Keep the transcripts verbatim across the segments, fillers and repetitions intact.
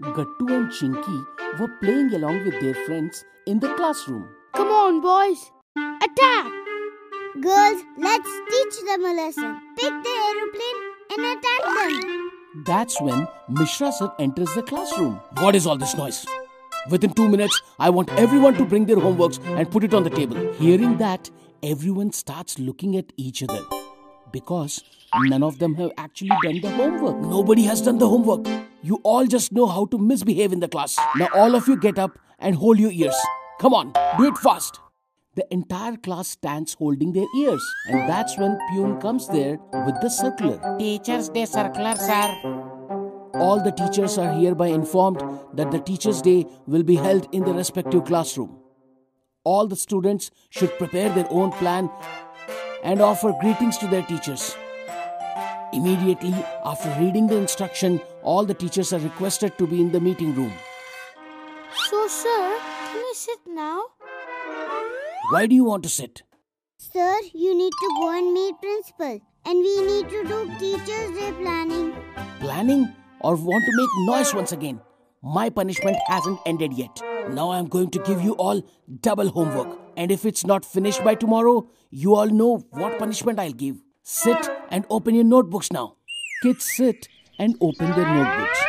Gattu and Chinki were playing along with their friends in the classroom. Come on, boys! Attack! Girls, let's teach them a lesson. Pick the aeroplane and attack them. That's when Mishra sir enters the classroom. What is all this noise? Within two minutes, I want everyone to bring their homeworks and put it on the table. Hearing that, everyone starts looking at each other because none of them have actually done the homework. Nobody has done the homework. You all just know how to misbehave in the class. Now all of you get up and hold your ears. Come on, do it fast. The entire class stands holding their ears. And that's when Pune comes there with the circular. Teacher's Day circular, sir. All the teachers are hereby informed that the Teacher's Day will be held in the respective classroom. All the students should prepare their own plan and offer greetings to their teachers. Immediately after reading the instruction, all the teachers are requested to be in the meeting room. So, sir, can we sit now? Why do you want to sit? Sir, you need to go and meet principal. And we need to do Teacher's Day planning. Planning? Or want to make noise once again? My punishment hasn't ended yet. Now I'm going to give you all double homework. And if it's not finished by tomorrow, you all know what punishment I'll give. Sit and open your notebooks now. Kids sit and open their notebooks.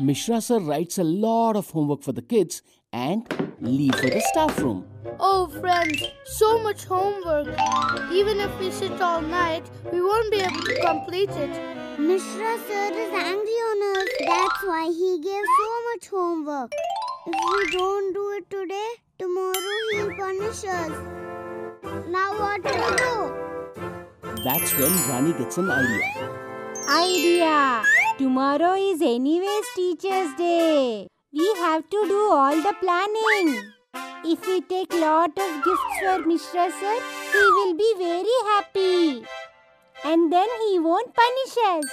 Mishra sir writes a lot of homework for the kids and leaves for the staff room. Oh friends, so much homework. Even if we sit all night, we won't be able to complete it. Mishra sir is angry on us. That's why he gave so much homework. If we don't do it today, tomorrow he'll punish us. Now what do we do? That's when Rani gets an idea. Idea! Tomorrow is anyways Teacher's Day. We have to do all the planning. If we take lot of gifts for Mishra sir, he will be very happy. And then he won't punish us.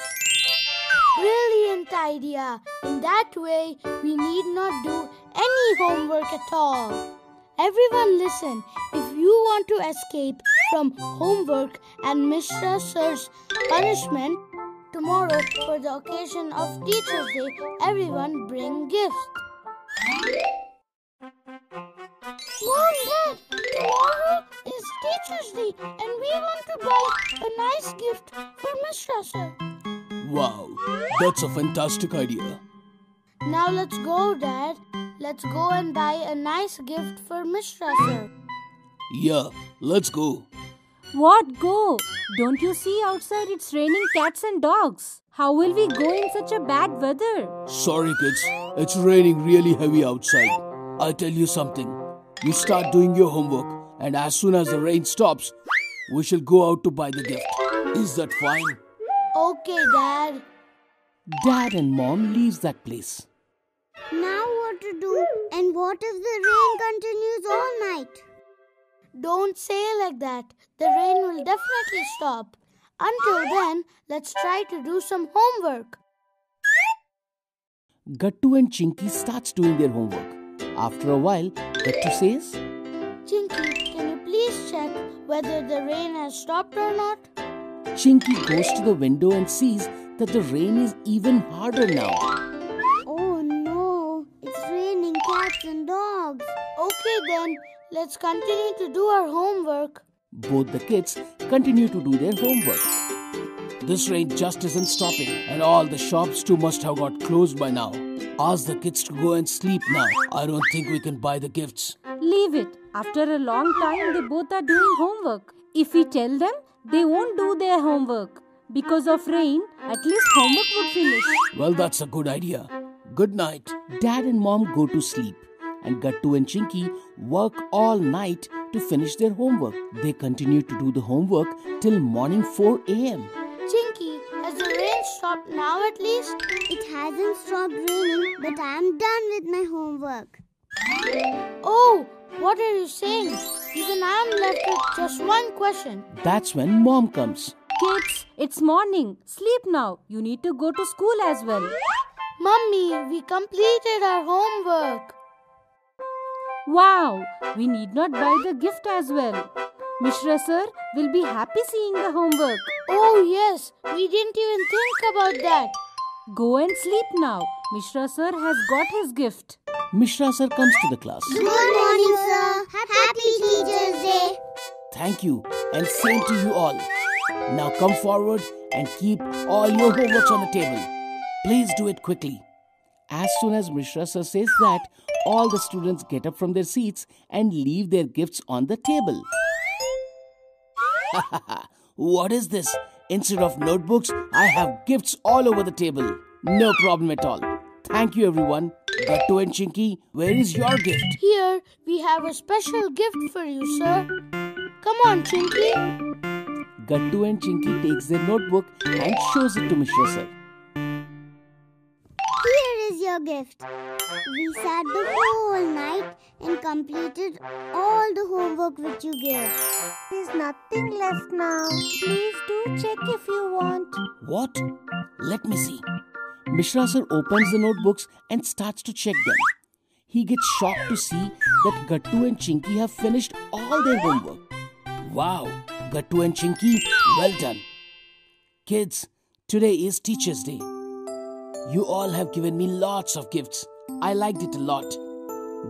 Brilliant idea. In that way, we need not do any homework at all. Everyone listen. If you want to escape from homework and Mishra sir's punishment, tomorrow, for the occasion of Teacher's Day, everyone bring gifts. Mom, Dad, tomorrow is Teacher's Day and we want to buy a nice gift for Mishra sir. Wow, that's a fantastic idea. Now let's go, Dad. Let's go and buy a nice gift for Mishra sir. Yeah, let's go. What go? Don't you see outside it's raining cats and dogs? How will we go in such a bad weather? Sorry kids, it's raining really heavy outside. I'll tell you something. You start doing your homework and as soon as the rain stops, we shall go out to buy the gift. Is that fine? Okay, Dad. Dad and Mom leaves that place. Now what to do? And what if the rain continues all night? Don't say like that. The rain will definitely stop. Until then, let's try to do some homework. Gattu and Chinki starts doing their homework. After a while, Gattu says, Chinki, can you please check whether the rain has stopped or not? Chinki goes to the window and sees that the rain is even harder now. Oh no, it's raining cats and dogs. Okay then. Let's continue to do our homework. Both the kids continue to do their homework. This rain just isn't stopping, and all the shops too must have got closed by now. Ask the kids to go and sleep now. I don't think we can buy the gifts. Leave it. After a long time, they both are doing homework. If we tell them, they won't do their homework. Because of rain, at least homework would finish. Well, that's a good idea. Good night. Dad and Mom go to sleep. And Gattu and Chinki work all night to finish their homework. They continue to do the homework till morning four a m Chinki, has the rain stopped now at least? It hasn't stopped raining, but I am done with my homework. Oh, what are you saying? Even I am left with just one question. That's when Mom comes. Kids, it's morning. Sleep now. You need to go to school as well. Mummy, we completed our homework. Wow, we need not buy the gift as well. Mishra sir will be happy seeing the homework. Oh yes, we didn't even think about that. Go and sleep now. Mishra sir has got his gift. Mishra sir comes to the class. Good morning, sir. Happy Teacher's Day. Thank you, and same to you all. Now come forward and keep all your homeworks on the table. Please do it quickly. As soon as Mishra sir says that, all the students get up from their seats and leave their gifts on the table. Ha ha ha! What is this? Instead of notebooks, I have gifts all over the table. No problem at all. Thank you, everyone. Gattu and Chinki, where is your gift? Here, we have a special gift for you, sir. Come on, Chinki. Gattu and Chinki takes their notebook and shows it to Mishra sir. Here is your gift. We sat the whole night and completed all the homework which you gave. There's nothing left now. Please do check if you want. What? Let me see. Mishra sir opens the notebooks and starts to check them. He gets shocked to see that Gattu and Chinki have finished all their homework. Wow, Gattu and Chinki, well done. Kids, today is Teacher's Day. You all have given me lots of gifts. I liked it a lot.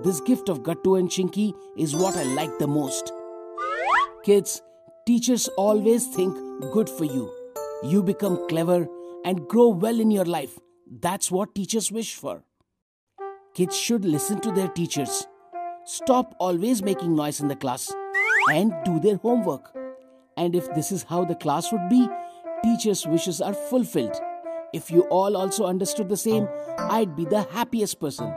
This gift of Gattu and Chinki is what I like the most. Kids, teachers always think good for you. You become clever and grow well in your life. That's what teachers wish for. Kids should listen to their teachers. Stop always making noise in the class and do their homework. And if this is how the class would be, teachers' wishes are fulfilled. If you all also understood the same, I'd be the happiest person.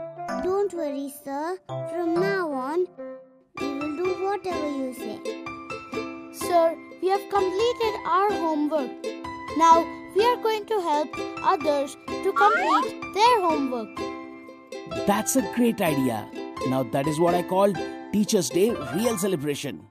Don't worry, sir. From now on, we will do whatever you say. Sir, we have completed our homework. Now, we are going to help others to complete their homework. That's a great idea. Now that is what I called Teacher's Day real celebration.